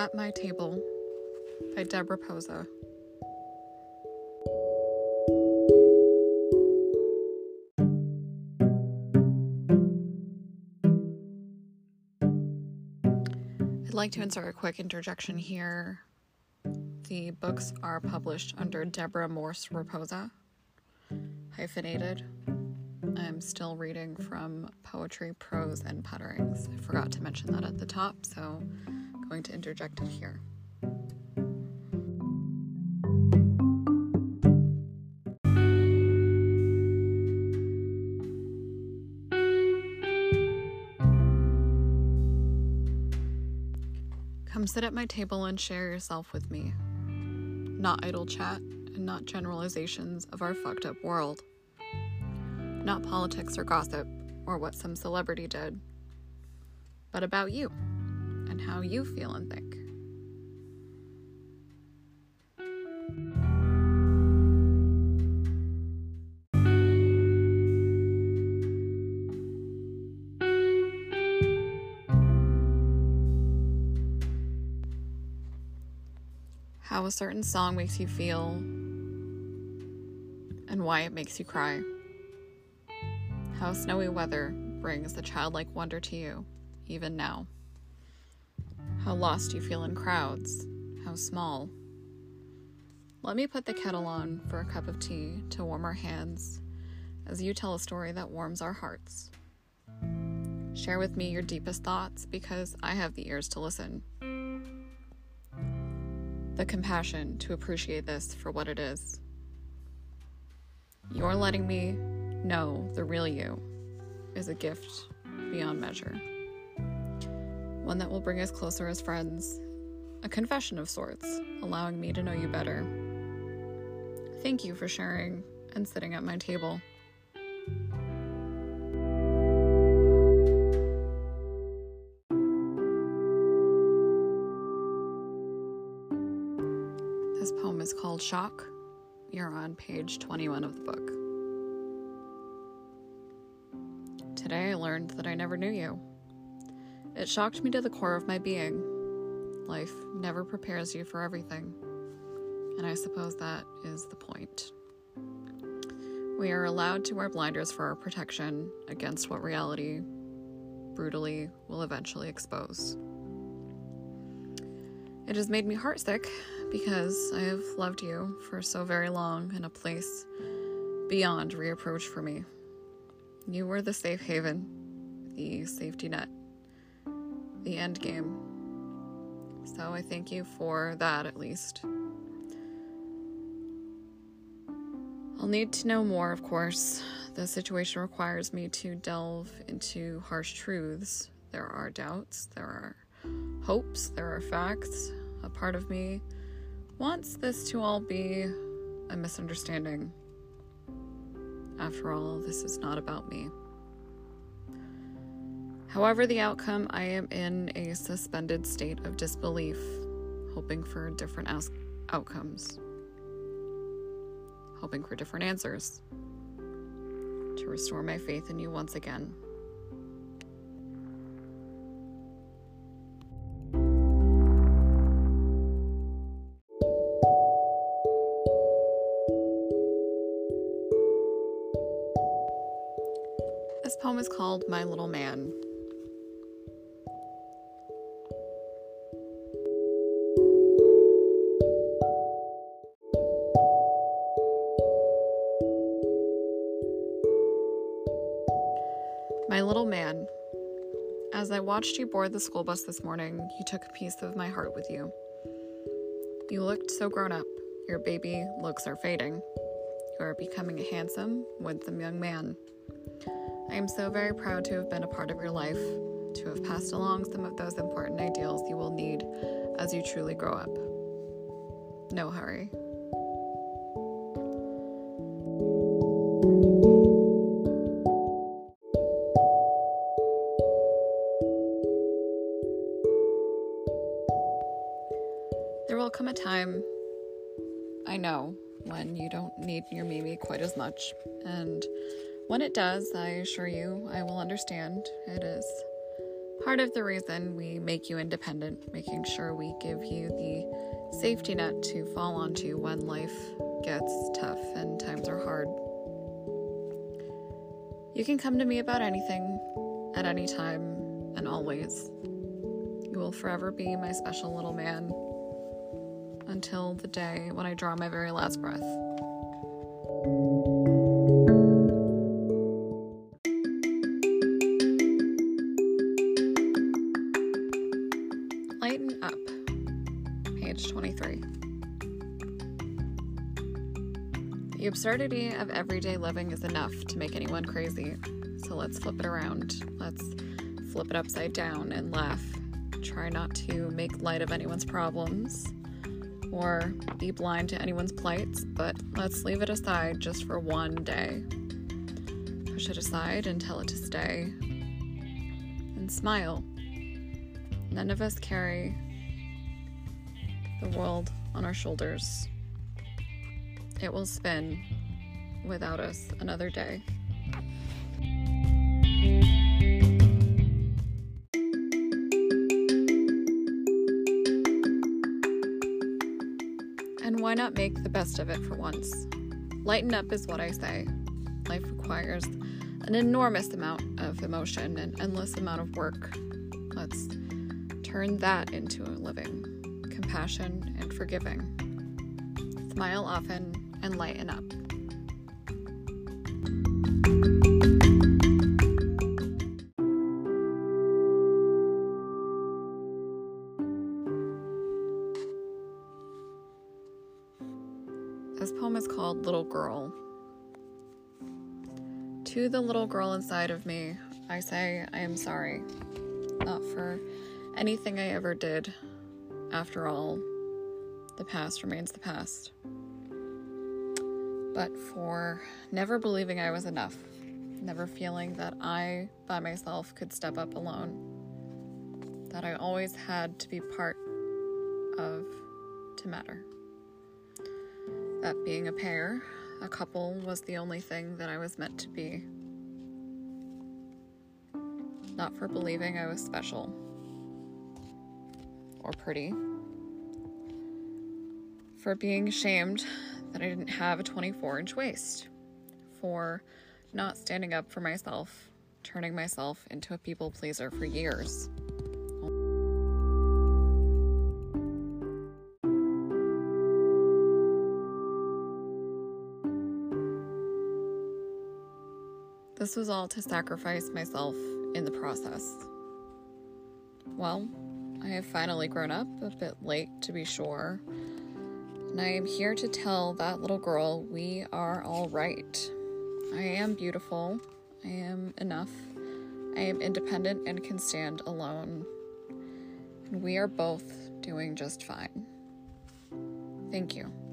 At My Table by Deborah Morse-Raposa. I'd like to insert a quick interjection here. The books are published under Deborah Morse-Raposa, hyphenated. I'm still reading from Poetry, Prose, and Putterings. I forgot to mention that at the top, so I'm going to interject it here. Come sit at my table and share yourself with me. Not idle chat and not generalizations of our fucked up world. Not politics or gossip or what some celebrity did, but about you and how you feel and think. How a certain song makes you feel and why it makes you cry. How snowy weather brings the childlike wonder to you, even now. How lost you feel in crowds, how small. Let me put the kettle on for a cup of tea to warm our hands as you tell a story that warms our hearts. Share with me your deepest thoughts because I have the ears to listen. The compassion to appreciate this for what it is. You're letting me know the real you is a gift beyond measure. One that will bring us closer as friends. A confession of sorts, allowing me to know you better. Thank you for sharing and sitting at my table. This poem is called Shock. You're on page 21 of the book. Today I learned that I never knew you. It shocked me to the core of my being. Life never prepares you for everything, and I suppose that is the point. We are allowed to wear blinders for our protection against what reality brutally will eventually expose. It has made me heartsick because I have loved you for so very long in a place beyond reproach for me. You were the safe haven, the safety net, the end game. So I thank you for that, at least. I'll need to know more, of course. The situation requires me to delve into harsh truths. There are doubts, there are hopes, there are facts. A part of me wants this to all be a misunderstanding. After all, this is not about me. However the outcome, I am in a suspended state of disbelief, hoping for different outcomes, hoping for different answers, to restore my faith in you once again. This poem is called My Little Man. My little man, as I watched you board the school bus this morning, you took a piece of my heart with you. You looked so grown up. Your baby looks are fading. You are becoming a handsome, winsome young man. I am so very proud to have been a part of your life, to have passed along some of those important ideals you will need as you truly grow up. No hurry. There will come a time, I know, when you don't need your Mimi quite as much, and when it does, I assure you, I will understand. It is part of the reason we make you independent, making sure we give you the safety net to fall onto when life gets tough and times are hard. You can come to me about anything, at any time, and always. You will forever be my special little man, until the day when I draw my very last breath. Lighten Up, page 23. The absurdity of everyday living is enough to make anyone crazy, so let's flip it around. Let's flip it upside down and laugh. Try not to make light of anyone's problems or be blind to anyone's plights, but let's leave it aside just for one day. Push it aside and tell it to stay. And smile. None of us carry the world on our shoulders. It will spin without us another day. And why not make the best of it for once? Lighten up is what I say. Life requires an enormous amount of emotion and an endless amount of work. Let's turn that into a living, compassion, and forgiving. Smile often and lighten up. This poem is called Little Girl. To the little girl inside of me, I say I am sorry. Not for anything I ever did. After all, the past remains the past. But for never believing I was enough, never feeling that I, by myself, could step up alone, that I always had to be part of to matter, that being a pair, a couple, was the only thing that I was meant to be, not for believing I was special or pretty, for being ashamed that I didn't have a 24-inch waist, for not standing up for myself, turning myself into a people pleaser for years. This was all to sacrifice myself in the process. Well, I have finally grown up, a bit late to be sure, and I am here to tell that little girl we are all right. I am beautiful. I am enough. I am independent and can stand alone. And we are both doing just fine. Thank you.